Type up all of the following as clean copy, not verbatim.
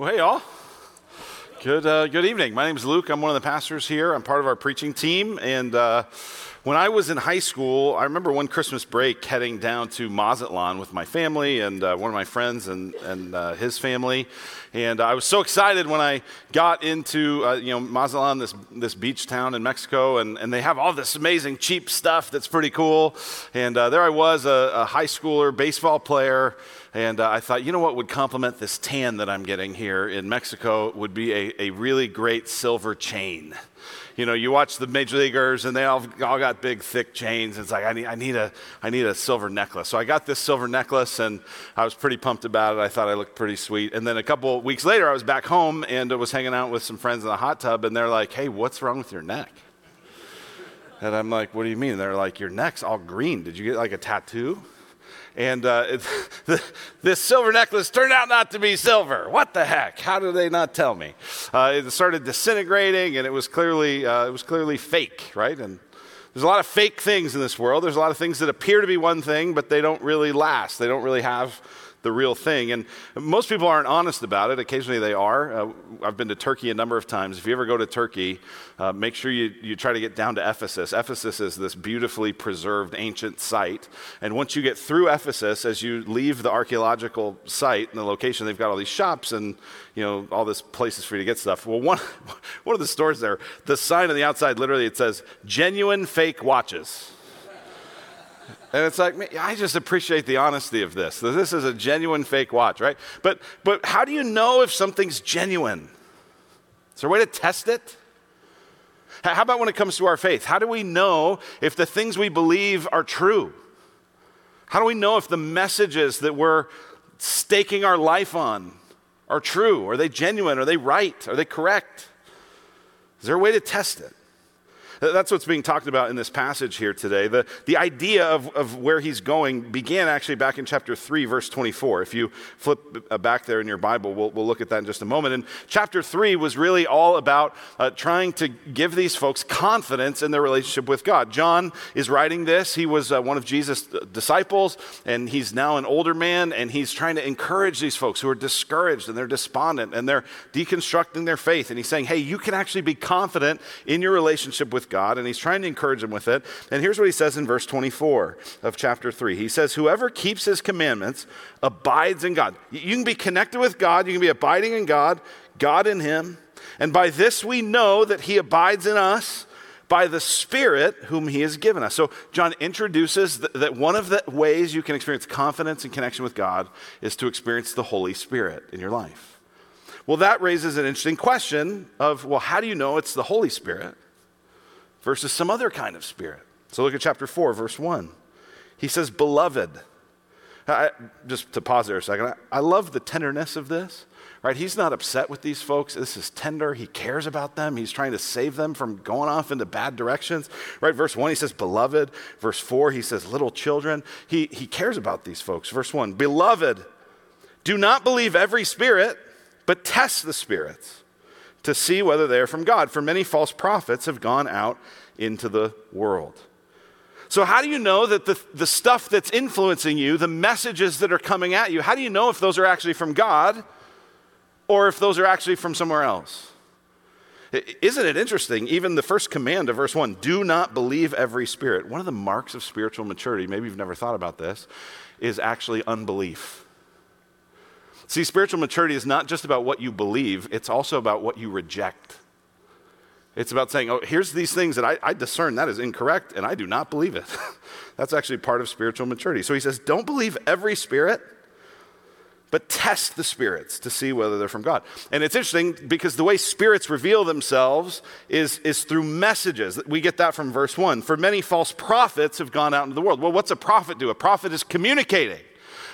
Well, hey, y'all. Good evening. My name is Luke. I'm one of the pastors here. I'm part of our preaching team. And when I was in high school, I remember one Christmas break heading down to Mazatlan with my family and one of my friends and his family. And I was so excited when I got into Mazatlan, this beach town in Mexico, and they have all this amazing cheap stuff that's pretty cool. And there I was, a high schooler baseball player. And I thought, you know what would complement this tan that I'm getting here in Mexico would be a really great silver chain. You know, you watch the major leaguers and they all got big, thick chains. It's like, I need a silver necklace. So I got this silver necklace and I was pretty pumped about it. I thought I looked pretty sweet. And then a couple weeks later, I was back home and I was hanging out with some friends in the hot tub and they're like, hey, what's wrong with your neck? And I'm like, what do you mean? They're like, your neck's all green. Did you get like a tattoo? And this silver necklace turned out not to be silver. What the heck? How did they not tell me? It started disintegrating, and it was clearly fake, right? And there's a lot of fake things in this world. There's a lot of things that appear to be one thing, but they don't really last. They don't really have the real thing. And most people aren't honest about it. Occasionally they are. I've been to Turkey a number of times. If you ever go to Turkey, make sure you try to get down to Ephesus. Ephesus is this beautifully preserved ancient site. And once you get through Ephesus, as you leave the archaeological site and the location, they've got all these shops and, you know, all this places for you to get stuff. Well, one of the stores there, the sign on the outside, literally it says, genuine fake watches. And it's like, man, I just appreciate the honesty of this. This is a genuine fake watch, right? But how do you know if something's genuine? Is there a way to test it? How about when it comes to our faith? How do we know if the things we believe are true? How do we know if the messages that we're staking our life on are true? Are they genuine? Are they right? Are they correct? Is there a way to test it? That's what's being talked about in this passage here today. The idea of where he's going began actually back in chapter 3, verse 24. If you flip back there in your Bible, we'll look at that in just a moment. And chapter 3 was really all about trying to give these folks confidence in their relationship with God. John is writing this. He was one of Jesus' disciples, and he's now an older man, and he's trying to encourage these folks who are discouraged, and they're despondent, and they're deconstructing their faith. And he's saying, hey, you can actually be confident in your relationship with God, and he's trying to encourage him with it. And here's what he says in verse 24 of chapter 3. He says, whoever keeps his commandments abides in God. You can be connected with God. You can be abiding in God, God in him. And by this we know that he abides in us by the Spirit whom he has given us. So John introduces that one of the ways you can experience confidence and connection with God is to experience the Holy Spirit in your life. Well, that raises an interesting question of, well, how do you know it's the Holy Spirit versus some other kind of spirit? So look at chapter 4, verse 1. He says, beloved. Just to pause there a second, I love the tenderness of this, right? He's not upset with these folks. This is tender. He cares about them. He's trying to save them from going off into bad directions, right? Verse 1, he says, beloved. Verse 4, he says, little children. He cares about these folks. Verse 1, beloved, do not believe every spirit, but test the spirits to see whether they are from God, for many false prophets have gone out into the world. So how do you know that the stuff that's influencing you, the messages that are coming at you, how do you know if those are actually from God or if those are actually from somewhere else? Isn't it interesting, even the first command of verse 1, do not believe every spirit. One of the marks of spiritual maturity, maybe you've never thought about this, is actually unbelief. See, spiritual maturity is not just about what you believe, it's also about what you reject. It's about saying, oh, here's these things that I discern that is incorrect, and I do not believe it. That's actually part of spiritual maturity. So he says, don't believe every spirit, but test the spirits to see whether they're from God. And it's interesting because the way spirits reveal themselves is through messages. We get that from verse 1. For many false prophets have gone out into the world. Well, what's a prophet do? A prophet is communicating.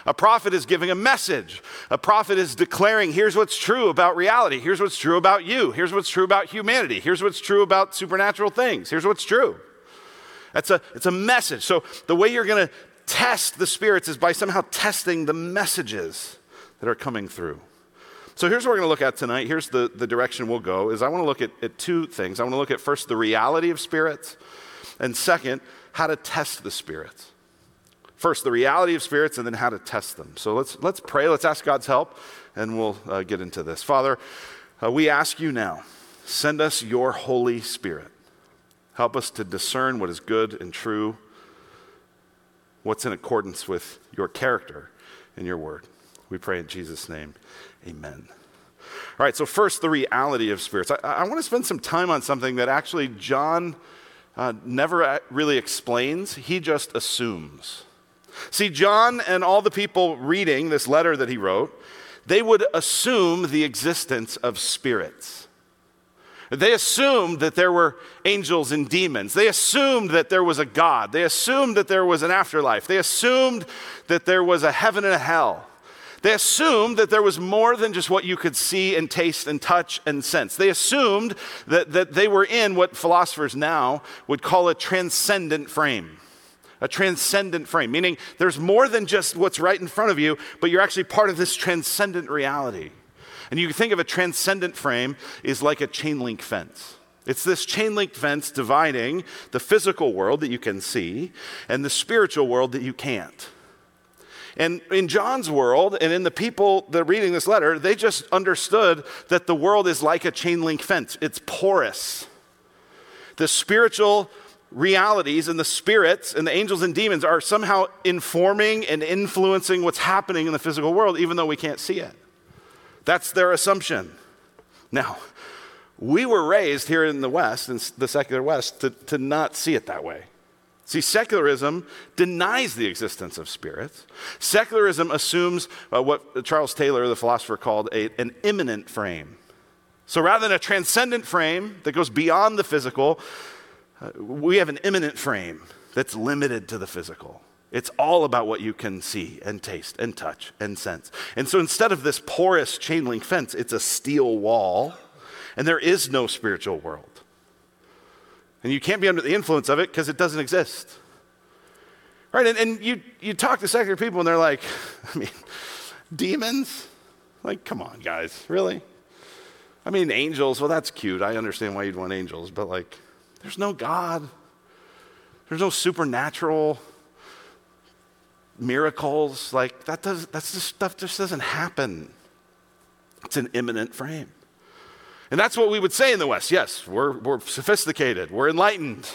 A prophet is giving a message. A prophet is declaring, here's what's true about reality. Here's what's true about you. Here's what's true about humanity. Here's what's true about supernatural things. Here's what's true. It's a message. So the way you're going to test the spirits is by somehow testing the messages that are coming through. So here's what we're going to look at tonight. Here's the direction we'll go is I want to look at two things. I want to look at first the reality of spirits and second, how to test the spirits. First, the reality of spirits, and then how to test them. So let's pray. Let's ask God's help and we'll get into this. Father, we ask you now, send us your Holy Spirit. Help us to discern what is good and true, what's in accordance with your character and your word. We pray in Jesus' name, amen. All right, so first, the reality of spirits. I want to spend some time on something that actually John never really explains. He just assumes. See, John and all the people reading this letter that he wrote, they would assume the existence of spirits. They assumed that there were angels and demons. They assumed that there was a God. They assumed that there was an afterlife. They assumed that there was a heaven and a hell. They assumed that there was more than just what you could see and taste and touch and sense. They assumed that they were in what philosophers now would call a transcendent frame. A transcendent frame, meaning there's more than just what's right in front of you, but you're actually part of this transcendent reality. And you can think of a transcendent frame is like a chain link fence. It's this chain link fence dividing the physical world that you can see and the spiritual world that you can't. And in John's world, and in the people that are reading this letter, they just understood that the world is like a chain link fence. It's porous. The spiritual realities and the spirits and the angels and demons are somehow informing and influencing what's happening in the physical world, even though we can't see it. That's their assumption. Now, we were raised here in the West, in the secular West, to not see it that way. See, secularism denies the existence of spirits. Secularism assumes what Charles Taylor, the philosopher, called an immanent frame. So rather than a transcendent frame that goes beyond the physical, we have an immanent frame that's limited to the physical. It's all about what you can see and taste and touch and sense. And so instead of this porous chain link fence, it's a steel wall, and there is no spiritual world. And you can't be under the influence of it because it doesn't exist. Right? And you talk to secular people and they're like, I mean, demons? Like, come on, guys, really? I mean, angels, well, that's cute. I understand why you'd want angels, but like, there's no God. There's no supernatural miracles. Like, that's just stuff just doesn't happen. It's an immanent frame. And that's what we would say in the West. Yes, we're sophisticated. We're enlightened.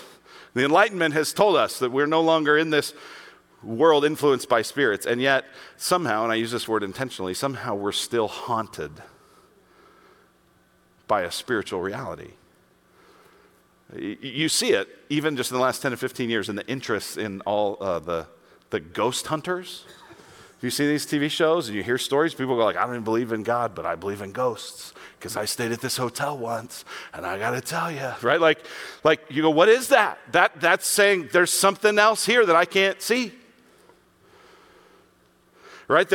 The Enlightenment has told us that we're no longer in this world influenced by spirits. And yet, somehow, and I use this word intentionally, somehow we're still haunted by a spiritual reality. You see it even just in the last 10 to 15 years in the interest in all the ghost hunters. You see these TV shows and you hear stories, people go like, I don't even believe in God, but I believe in ghosts because I stayed at this hotel once and I got to tell you, right? Like you go, what is that? That's saying there's something else here that I can't see, right?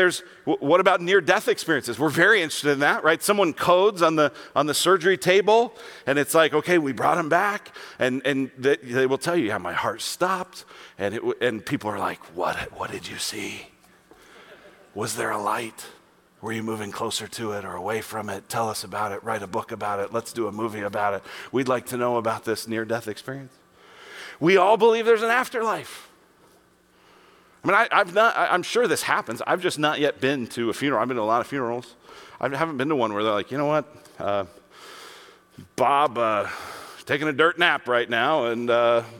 What about near-death experiences? We're very interested in that, right? Someone codes on the surgery table and it's like, okay, we brought him back and they will tell you, yeah, my heart stopped and people are like, what did you see? Was there a light? Were you moving closer to it or away from it? Tell us about it. Write a book about it. Let's do a movie about it. We'd like to know about this near-death experience. We all believe there's an afterlife. I mean, I'm sure this happens. I've just not yet been to a funeral. I've been to a lot of funerals. I haven't been to one where they're like, you know what, Bob, taking a dirt nap right now, and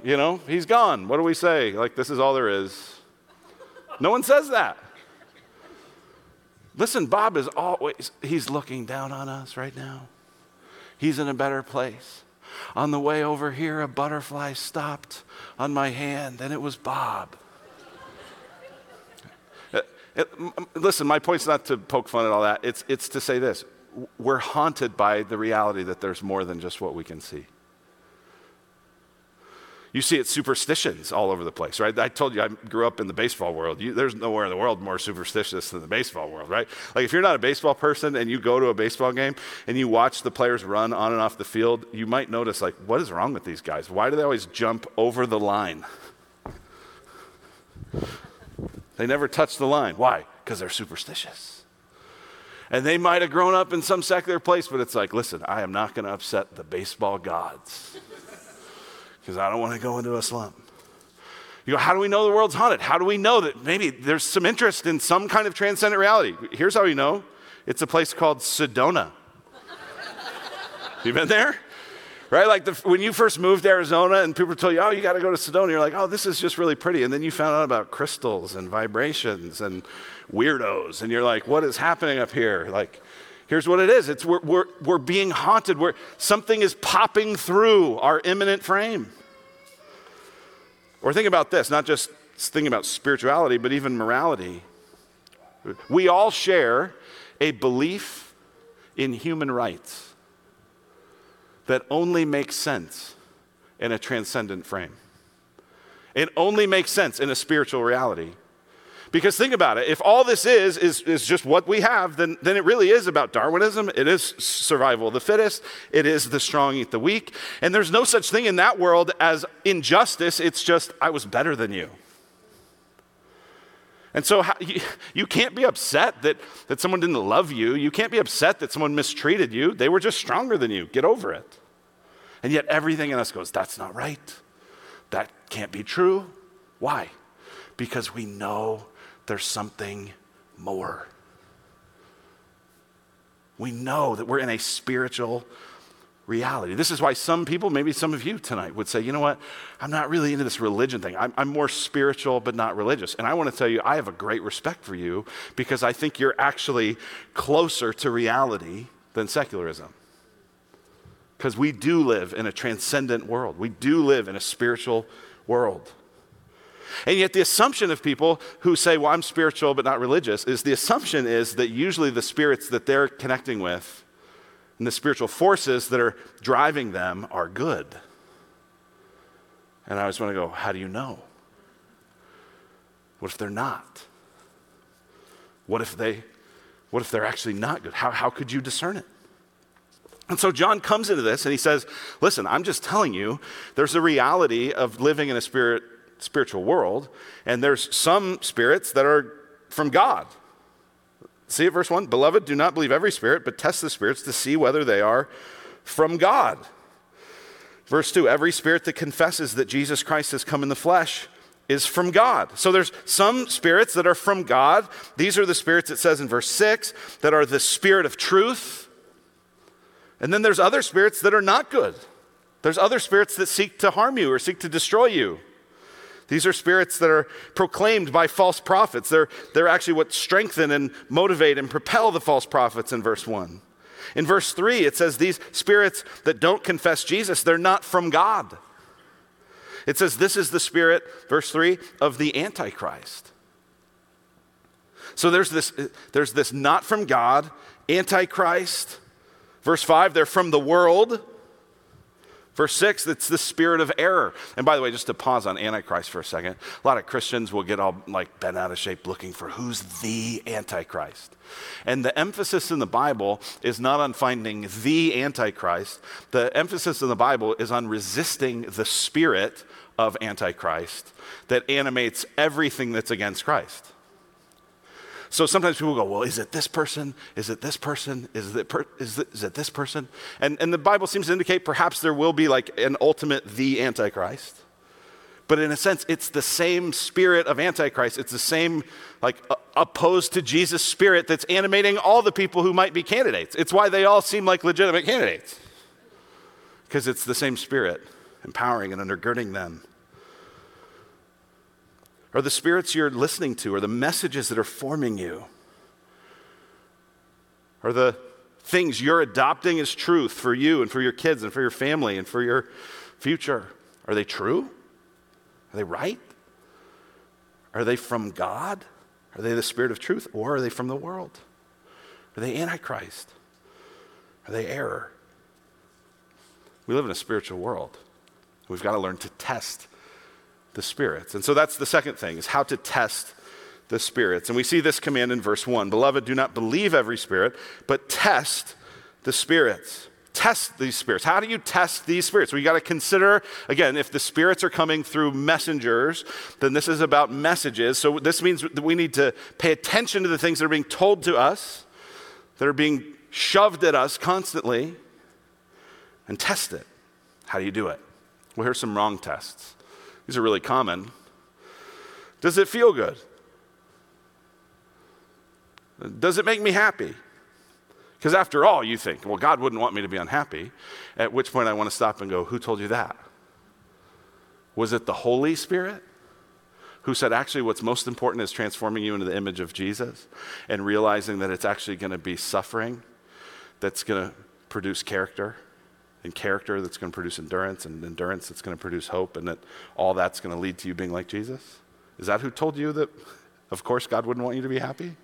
you know, he's gone. What do we say? Like, this is all there is. No one says that. Listen, Bob is always, he's looking down on us right now. He's in a better place. On the way over here, a butterfly stopped on my hand, and it was Bob. Listen, my point's not to poke fun at all that. It's to say this. We're haunted by the reality that there's more than just what we can see. You see it superstitions all over the place, right? I told you I grew up in the baseball world. There's nowhere in the world more superstitious than the baseball world, right? Like if you're not a baseball person and you go to a baseball game and you watch the players run on and off the field, you might notice like, what is wrong with these guys? Why do they always jump over the line? They never touch the line. Why? Because they're superstitious. And they might have grown up in some secular place, but it's like, listen, I am not going to upset the baseball gods. Because I don't want to go into a slump. You go, how do we know the world's haunted? How do we know that maybe there's some interest in some kind of transcendent reality? Here's how we know. It's a place called Sedona. You been there? Right? Like when you first moved to Arizona and people told you, oh, you got to go to Sedona, you're like, oh, this is just really pretty. And then you found out about crystals and vibrations and weirdos. And you're like, what is happening up here? Like, here's what it is. It's we're being haunted. Something is popping through our imminent frame. Or think about this, not just thinking about spirituality, but even morality. We all share a belief in human rights that only makes sense in a transcendent frame. It only makes sense in a spiritual reality. Because think about it, if all this is just what we have, then it really is about Darwinism. It is survival of the fittest. It is the strong eat the weak. And there's no such thing in that world as injustice. It's just, I was better than you. And so you can't be upset that someone didn't love you. You can't be upset that someone mistreated you. They were just stronger than you. Get over it. And yet everything in us goes, that's not right. That can't be true. Why? Because we know there's something more. We know that we're in a spiritual reality. This is why some people, maybe some of you tonight, would say, you know what, I'm not really into this religion thing. I'm more spiritual but not religious. And I want to tell you, I have a great respect for you because I think you're actually closer to reality than secularism. Because we do live in a transcendent world. We do live in a spiritual world. And yet the assumption of people who say, well, I'm spiritual but not religious, is the assumption is that usually the spirits that they're connecting with and the spiritual forces that are driving them are good. And I always want to go, how do you know? What if they're not? What if they're actually not good? How could you discern it? And so John comes into this and he says, listen, I'm just telling you, there's a reality of living in a spiritual world, and there's some spirits that are from God. See it, verse 1, beloved, do not believe every spirit, but test the spirits to see whether they are from God. Verse 2, every spirit that confesses that Jesus Christ has come in the flesh is from God. So there's some spirits that are from God. These are the spirits, it says in verse 6, that are the spirit of truth. And then there's other spirits that are not good. There's other spirits that seek to harm you or seek to destroy you. These are spirits that are proclaimed by false prophets. They're actually what strengthen and motivate and propel the false prophets in verse 1. In verse 3, it says these spirits that don't confess Jesus, they're not from God. It says this is the spirit, verse 3, of the Antichrist. So there's this not from God, Antichrist. Verse 5, they're from the world. Verse 6, it's the spirit of error. And by the way, just to pause on Antichrist for a second, a lot of Christians will get all like bent out of shape looking for who's the Antichrist. And the emphasis in the Bible is not on finding the Antichrist. The emphasis in the Bible is on resisting the spirit of Antichrist that animates everything that's against Christ. So sometimes people go, well, is it this person? Is it this person? Is it this person? And the Bible seems to indicate perhaps there will be like an ultimate the Antichrist. But in a sense, it's the same spirit of Antichrist. It's the same like opposed to Jesus spirit that's animating all the people who might be candidates. It's why they all seem like legitimate candidates. Because it's the same spirit empowering and undergirding them. Or the spirits you're listening to, or the messages that are forming you, or the things you're adopting as truth for you and for your kids and for your family and for your future. Are they true? Are they right? Are they from God? Are they the spirit of truth? Or are they from the world? Are they Antichrist? Are they error? We live in a spiritual world. We've got to learn to test the spirits. And so that's the second thing, is how to test the spirits. And we see this command in verse 1. Beloved, do not believe every spirit, but test the spirits. Test these spirits. How do you test these spirits? Well, you got to consider, again, if the spirits are coming through messengers, then this is about messages. So this means that we need to pay attention to the things that are being told to us, that are being shoved at us constantly, and test it. How do you do it? Well, here's some wrong tests. These are really common. Does it feel good? Does it make me happy? Because after all, you think, well, God wouldn't want me to be unhappy, at which point I want to stop and go, who told you that? Was it the Holy Spirit who said, actually, what's most important is transforming you into the image of Jesus and realizing that it's actually going to be suffering that's going to produce character, and character that's going to produce endurance, and endurance that's going to produce hope, and that all that's going to lead to you being like Jesus? Is that who told you that, of course, God wouldn't want you to be happy?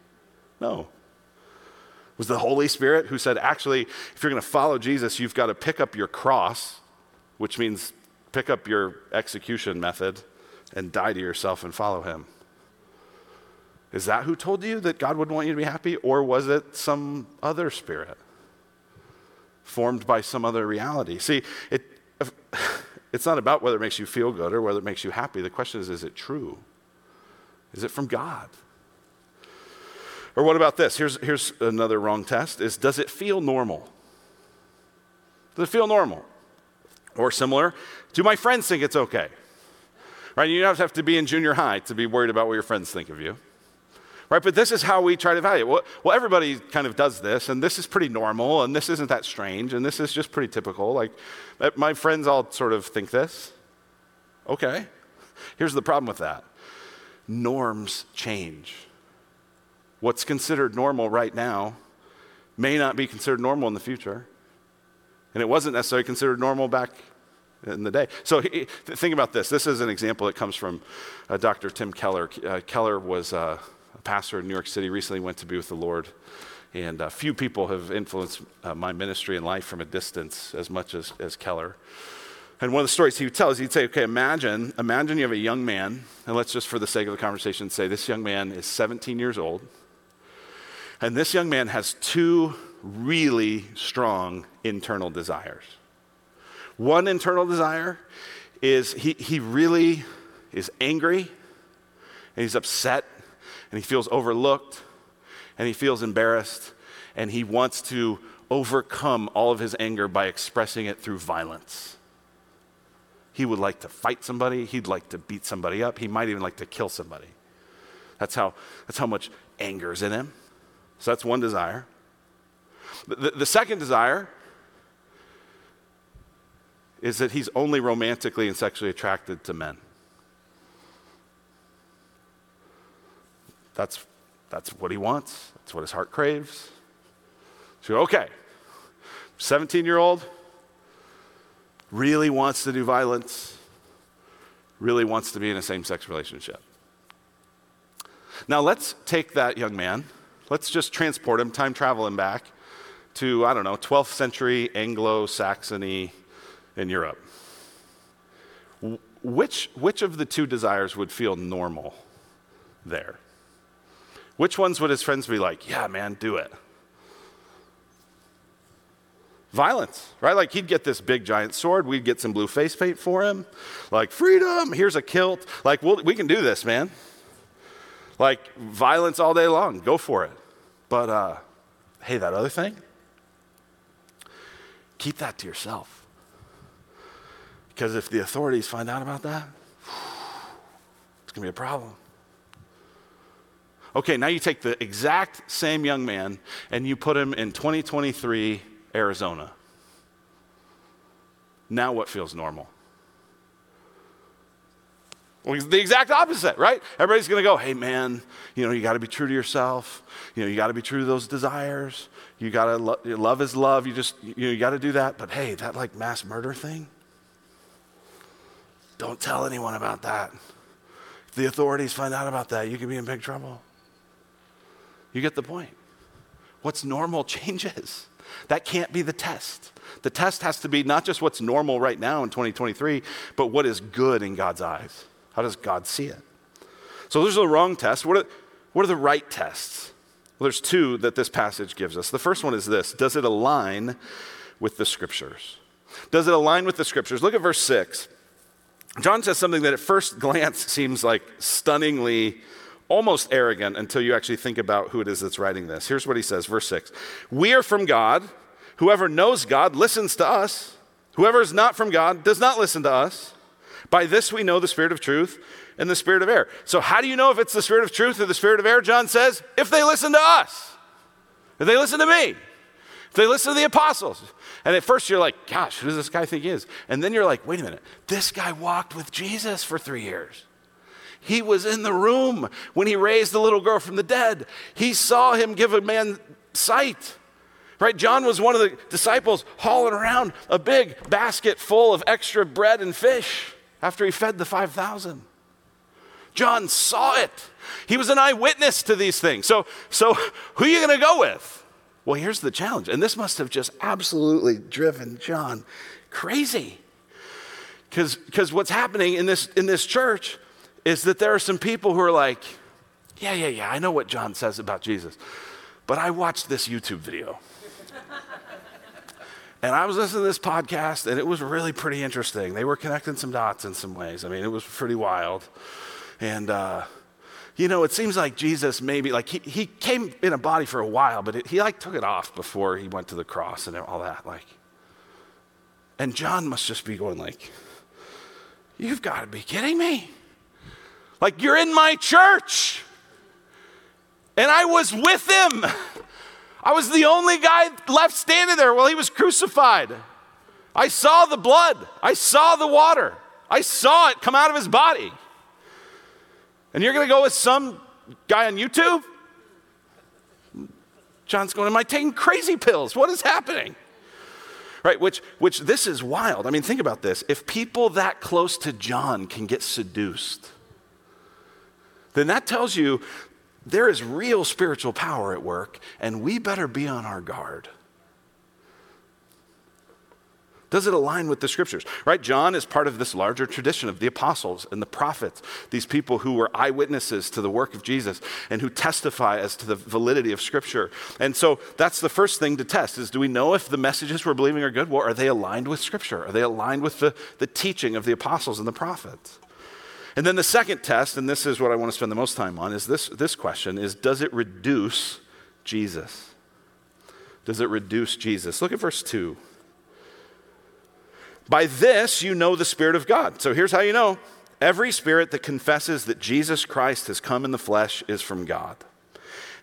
No. It was the Holy Spirit who said, actually, if you're going to follow Jesus, you've got to pick up your cross, which means pick up your execution method and die to yourself and follow him. Is that who told you that God wouldn't want you to be happy? Or was it some other spirit formed by some other reality? See, it's not about whether it makes you feel good or whether it makes you happy. The question is it true? Is it from God? Or what about this? Here's another wrong test, is does it feel normal? Does it feel normal? Or similar, do my friends think it's okay? Right? You don't have to be in junior high to be worried about what your friends think of you. Right? But this is how we try to value it. Well, everybody kind of does this, and this is pretty normal, and this isn't that strange, and this is just pretty typical. Like, my friends all sort of think this. Okay. Here's the problem with that. Norms change. What's considered normal right now may not be considered normal in the future. And it wasn't necessarily considered normal back in the day. So think about this. This is an example that comes from Dr. Tim Keller. Keller was a pastor in New York City, recently went to be with the Lord. And few people have influenced my ministry and life from a distance as much as Keller. And one of the stories he would tell is he'd say, okay, imagine you have a young man. And let's just, for the sake of the conversation, say this young man is 17 years old. And this young man has two really strong internal desires. One internal desire is he really is angry, and he's upset, and he feels overlooked, and he feels embarrassed, and he wants to overcome all of his anger by expressing it through violence. He would like to fight somebody. He'd like to beat somebody up. He might even like to kill somebody. That's how much anger is in him. So that's one desire. The second desire is that he's only romantically and sexually attracted to men. That's what he wants. That's what his heart craves. So, okay, 17-year-old really wants to do violence, really wants to be in a same-sex relationship. Now let's take that young man. Let's just transport him, time travel him back to, 12th century Anglo-Saxony in Europe. Which of the two desires would feel normal there? Which ones would his friends be like, yeah, man, do it? Violence, right? Like, he'd get this big giant sword. We'd get some blue face paint for him. Like, freedom, here's a kilt. Like, we can do this, man. Like, violence all day long. Go for it. But, hey, that other thing, keep that to yourself. Because if the authorities find out about that, it's going to be a problem. Okay, now you take the exact same young man and you put him in 2023 Arizona. Now what feels normal? Well, the exact opposite, right? Everybody's going to go, hey, man, you got to be true to yourself. You got to be true to those desires. You got to love is love. You just, you got to do that. But hey, that like mass murder thing, don't tell anyone about that. If the authorities find out about that, you could be in big trouble. You get the point. What's normal changes. That can't be the test. The test has to be not just what's normal right now in 2023, but what is good in God's eyes. How does God see it? So there's the wrong test. What are the right tests? Well, there's two that this passage gives us. The first one is this. Does it align with the Scriptures? Does it align with the Scriptures? Look at verse 6. John says something that at first glance seems like stunningly almost arrogant until you actually think about who it is that's writing this. Here's what he says, verse 6. We are from God. Whoever knows God listens to us. Whoever is not from God does not listen to us. By this we know the spirit of truth and the spirit of error. So how do you know if it's the spirit of truth or the spirit of error? John says, if they listen to us, if they listen to me. They listen to the apostles. And at first you're like, gosh, who does this guy think he is? And then you're like, wait a minute, this guy walked with Jesus for 3 years. He was in the room when he raised the little girl from the dead. He saw him give a man sight. Right? John was one of the disciples hauling around a big basket full of extra bread and fish after he fed the 5,000. John saw it. He was an eyewitness to these things. So who are you going to go with? Well, here's the challenge. And this must have just absolutely driven John crazy. Because what's happening in this church is that there are some people who are like, yeah, I know what John says about Jesus, but I watched this YouTube video. And I was listening to this podcast, and it was really pretty interesting. They were connecting some dots in some ways. I mean, it was pretty wild. And, it seems like Jesus maybe, like he came in a body for a while, but he took it off before he went to the cross and all that. And John must just be going like, you've got to be kidding me. Like, you're in my church. And I was with him. I was the only guy left standing there while he was crucified. I saw the blood. I saw the water. I saw it come out of his body. And you're going to go with some guy on YouTube? John's going, am I taking crazy pills? What is happening? Right, which this is wild. I mean, think about this. If people that close to John can get seduced, then that tells you there is real spiritual power at work, and we better be on our guard. Does it align with the scriptures? Right, John is part of this larger tradition of the apostles and the prophets, these people who were eyewitnesses to the work of Jesus and who testify as to the validity of scripture. And so that's the first thing to test is, do we know if the messages we're believing are good? Well, are they aligned with scripture? Are they aligned with the teaching of the apostles and the prophets? And then the second test, and this is what I want to spend the most time on, is this question is, does it reduce Jesus? Does it reduce Jesus? Look at verse 2. By this you know the Spirit of God. So here's how you know. Every spirit that confesses that Jesus Christ has come in the flesh is from God.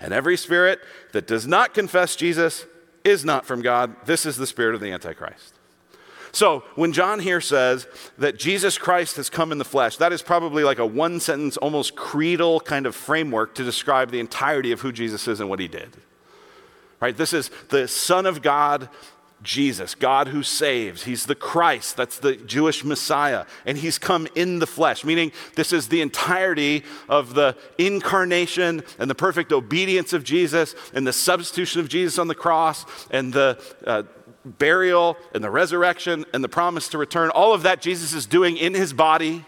And every spirit that does not confess Jesus is not from God. This is the spirit of the Antichrist. So when John here says that Jesus Christ has come in the flesh, that is probably like a one-sentence, almost creedal kind of framework to describe the entirety of who Jesus is and what he did. Right? This is the Son of God, Jesus, God who saves. He's the Christ. That's the Jewish Messiah. And he's come in the flesh, meaning this is the entirety of the incarnation and the perfect obedience of Jesus and the substitution of Jesus on the cross and the burial and the resurrection and the promise to return, all of that Jesus is doing in his body,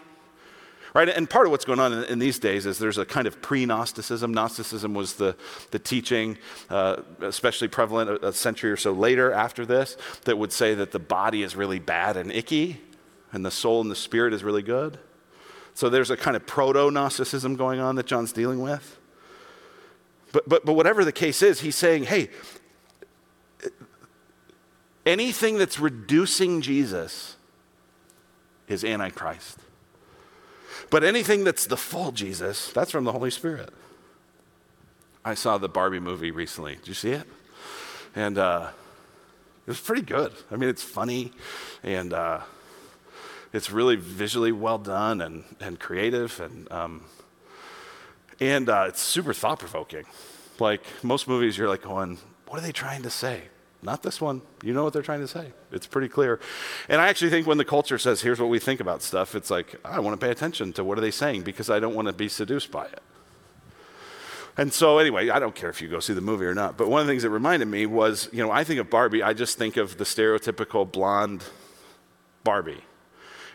right? And part of what's going on in these days is there's a kind of pre-Gnosticism. Gnosticism was the teaching, especially prevalent a century or so later after this, that would say that the body is really bad and icky and the soul and the spirit is really good. So there's a kind of proto-Gnosticism going on that John's dealing with. But whatever the case is, he's saying, hey, anything that's reducing Jesus is Antichrist. But anything that's the full Jesus, that's from the Holy Spirit. I saw the Barbie movie recently. Did you see it? And it was pretty good. I mean, it's funny, and it's really visually well done and creative, and it's super thought-provoking. Like most movies, you're like going, what are they trying to say? Not this one. You know what they're trying to say. It's pretty clear. And I actually think when the culture says, here's what we think about stuff, it's like, I want to pay attention to what are they saying because I don't want to be seduced by it. And so anyway, I don't care if you go see the movie or not, but one of the things that reminded me was, I think of Barbie, I just think of the stereotypical blonde Barbie.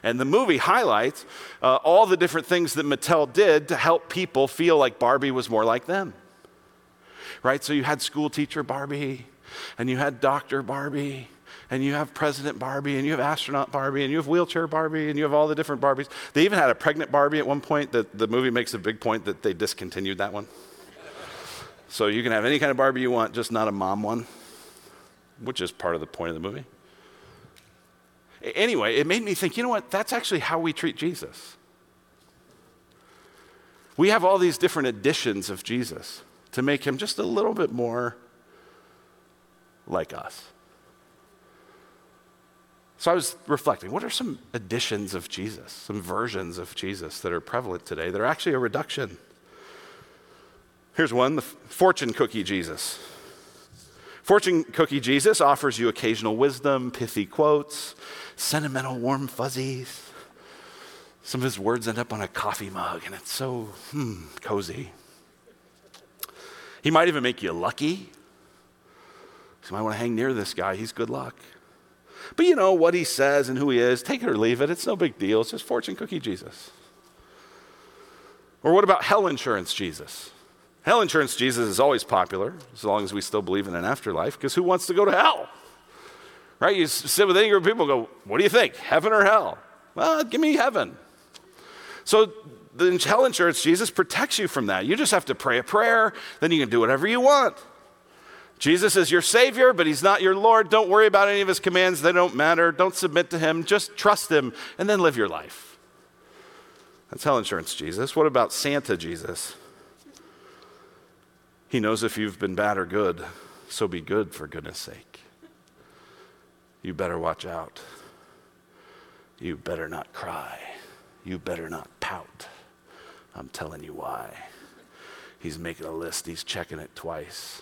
And the movie highlights all the different things that Mattel did to help people feel like Barbie was more like them. Right? So you had school teacher Barbie, and you had Dr. Barbie, and you have President Barbie, and you have astronaut Barbie, and you have wheelchair Barbie, and you have all the different Barbies. They even had a pregnant Barbie at one point. The movie makes a big point that they discontinued that one. So you can have any kind of Barbie you want, just not a mom one, which is part of the point of the movie. Anyway, it made me think, you know what? That's actually how we treat Jesus. We have all these different editions of Jesus to make him just a little bit more like us. So I was reflecting, what are some additions of Jesus, some versions of Jesus that are prevalent today that are actually a reduction? Here's one, the fortune cookie Jesus. Fortune cookie Jesus offers you occasional wisdom, pithy quotes, sentimental warm fuzzies. Some of his words end up on a coffee mug, and it's so cozy. He might even make you lucky. So you might want to hang near this guy. He's good luck. But you know what he says and who he is. Take it or leave it. It's no big deal. It's just fortune cookie Jesus. Or what about hell insurance Jesus? Hell insurance Jesus is always popular as long as we still believe in an afterlife, because who wants to go to hell? Right? You sit with any group of people and go, what do you think, heaven or hell? Well, give me heaven. So the hell insurance Jesus protects you from that. You just have to pray a prayer. Then you can do whatever you want. Jesus is your Savior, but he's not your Lord. Don't worry about any of his commands. They don't matter. Don't submit to him. Just trust him and then live your life. That's hell insurance Jesus. What about Santa Jesus? He knows if you've been bad or good, so be good for goodness sake. You better watch out. You better not cry. You better not pout. I'm telling you why. He's making a list. He's checking it twice.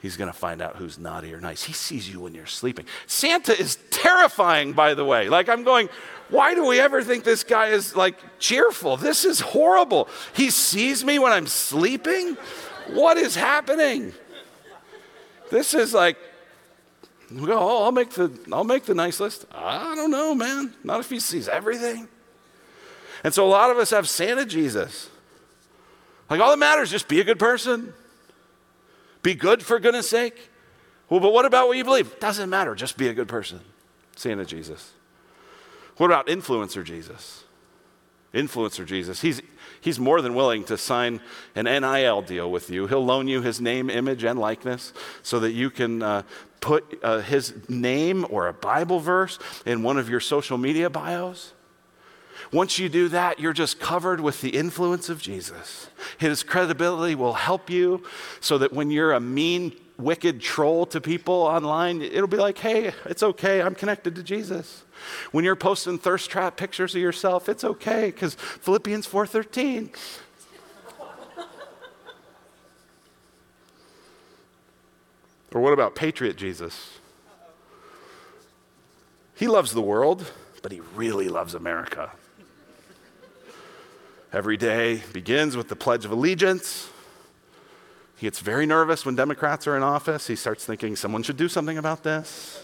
He's going to find out who's naughty or nice. He sees you when you're sleeping. Santa is terrifying, by the way. Like, I'm going, why do we ever think this guy is, like, cheerful? This is horrible. He sees me when I'm sleeping? What is happening? This is like, we go, oh, I'll make the nice list. I don't know, man. Not if he sees everything. And so a lot of us have Santa Jesus. Like, all that matters is just be a good person. Be good for goodness sake. Well, but what about what you believe? Doesn't matter. Just be a good person. Santa Jesus. What about influencer Jesus? Influencer Jesus. He's more than willing to sign an NIL deal with you. He'll loan you his name, image, and likeness so that you can put his name or a Bible verse in one of your social media bios. Once you do that, you're just covered with the influence of Jesus. His credibility will help you so that when you're a mean, wicked troll to people online, it'll be like, hey, it's okay, I'm connected to Jesus. When you're posting thirst trap pictures of yourself, it's okay, because Philippians 4:13. Or what about Patriot Jesus? He loves the world, but he really loves America. Every day begins with the Pledge of Allegiance. He gets very nervous when Democrats are in office. He starts thinking someone should do something about this.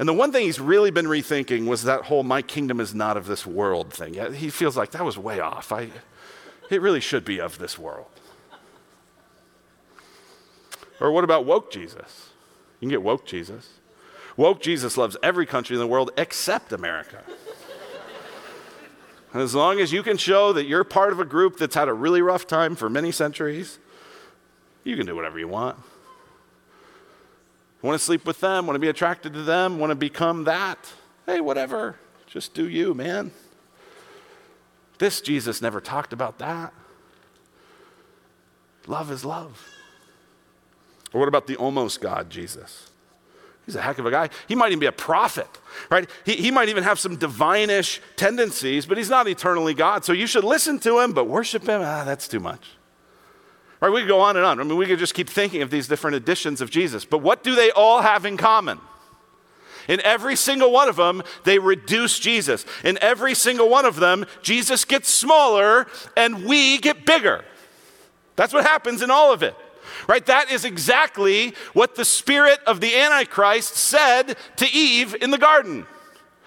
And the one thing he's really been rethinking was that whole my kingdom is not of this world thing. He feels like that was way off. It really should be of this world. Or what about woke Jesus? You can get woke Jesus. Woke Jesus loves every country in the world except America. And as long as you can show that you're part of a group that's had a really rough time for many centuries, you can do whatever you want. Want to sleep with them, want to be attracted to them, want to become that. Hey, whatever. Just do you, man. This Jesus never talked about that. Love is love. Or what about the almost God Jesus? He's a heck of a guy. He might even be a prophet, right? He might even have some divine-ish tendencies, but he's not eternally God. So you should listen to him, but worship him, that's too much. Right? We could go on and on. I mean, we could just keep thinking of these different editions of Jesus. But what do they all have in common? In every single one of them, they reduce Jesus. In every single one of them, Jesus gets smaller and we get bigger. That's what happens in all of it. Right? That is exactly what the spirit of the Antichrist said to Eve in the garden.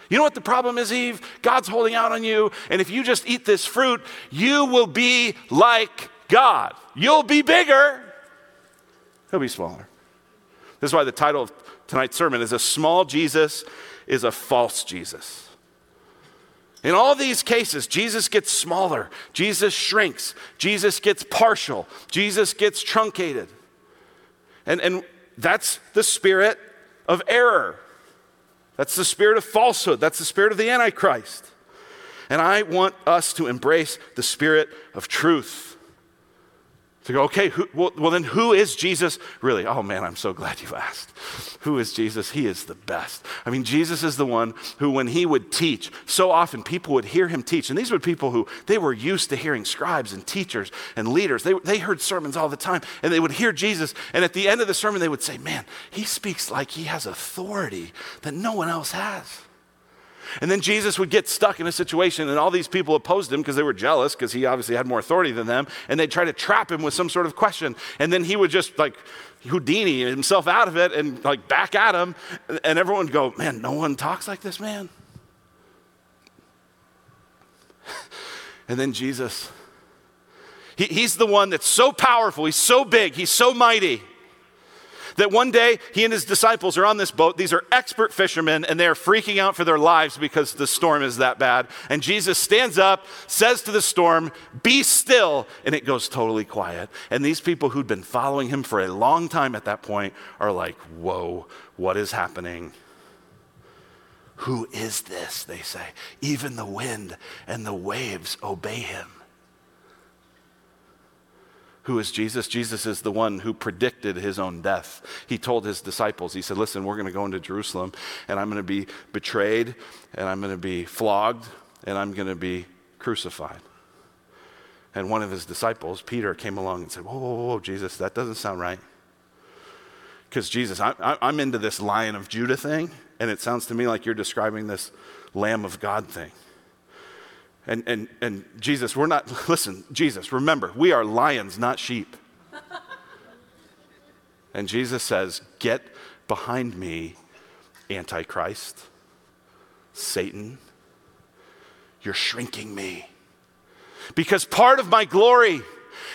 You know what the problem is, Eve? God's holding out on you, and if you just eat this fruit, you will be like God. You'll be bigger. He'll be smaller. This is why the title of tonight's sermon is A Small Jesus is a False Jesus. In all these cases, Jesus gets smaller, Jesus shrinks, Jesus gets partial, Jesus gets truncated. And that's the spirit of error. That's the spirit of falsehood. That's the spirit of the Antichrist. And I want us to embrace the spirit of truth, to go, okay, well then who is Jesus really? Oh man, I'm so glad you asked. Who is Jesus? He is the best. I mean, Jesus is the one who, when he would teach, so often people would hear him teach. And these were people who, they were used to hearing scribes and teachers and leaders. They heard sermons all the time, and they would hear Jesus. And at the end of the sermon, they would say, man, he speaks like he has authority that no one else has. And then Jesus would get stuck in a situation, and all these people opposed him because they were jealous, because he obviously had more authority than them, and they'd try to trap him with some sort of question. And then he would just like Houdini himself out of it and like back at him, and everyone would go, man, no one talks like this man. And then Jesus, he's the one that's so powerful, he's so big, he's so mighty, that one day he and his disciples are on this boat. These are expert fishermen, and they're freaking out for their lives because the storm is that bad. And Jesus stands up, says to the storm, be still, and it goes totally quiet. And these people who'd been following him for a long time at that point are like, whoa, what is happening? Who is this, they say. Even the wind and the waves obey him. Who is Jesus? Jesus is the one who predicted his own death. He told his disciples, he said, listen, we're going to go into Jerusalem, and I'm going to be betrayed, and I'm going to be flogged, and I'm going to be crucified. And one of his disciples, Peter, came along and said, whoa, Jesus, that doesn't sound right. Because Jesus, I'm into this Lion of Judah thing, and it sounds to me like you're describing this Lamb of God thing. And Jesus, Jesus, remember, we are lions, not sheep. And Jesus says, get behind me, Antichrist, Satan. You're shrinking me. Because part of my glory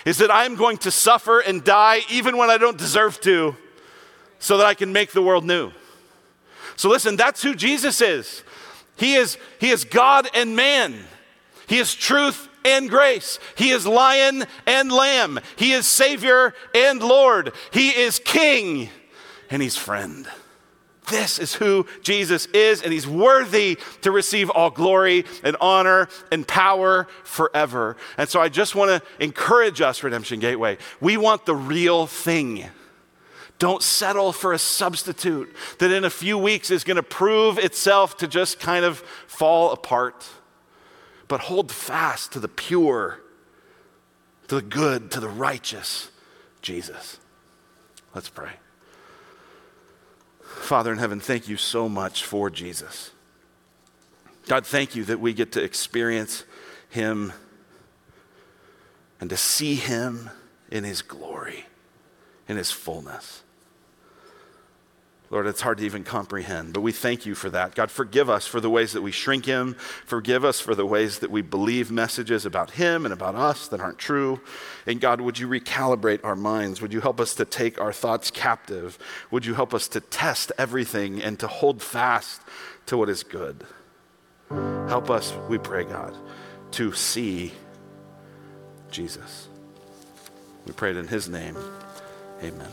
is that I'm going to suffer and die even when I don't deserve to, so that I can make the world new. So listen, that's who Jesus is. He is God and man. He is truth and grace. He is lion and lamb. He is Savior and Lord. He is King, and he's friend. This is who Jesus is, and he's worthy to receive all glory and honor and power forever. And so I just want to encourage us, Redemption Gateway, we want the real thing. Don't settle for a substitute that in a few weeks is going to prove itself to just kind of fall apart. But hold fast to the pure, to the good, to the righteous Jesus. Let's pray. Father in heaven, thank you so much for Jesus. God, thank you that we get to experience him and to see him in his glory, in his fullness. Lord, it's hard to even comprehend, but we thank you for that. God, forgive us for the ways that we shrink him. Forgive us for the ways that we believe messages about him and about us that aren't true. And God, would you recalibrate our minds? Would you help us to take our thoughts captive? Would you help us to test everything and to hold fast to what is good? Help us, we pray, God, to see Jesus. We pray it in his name. Amen.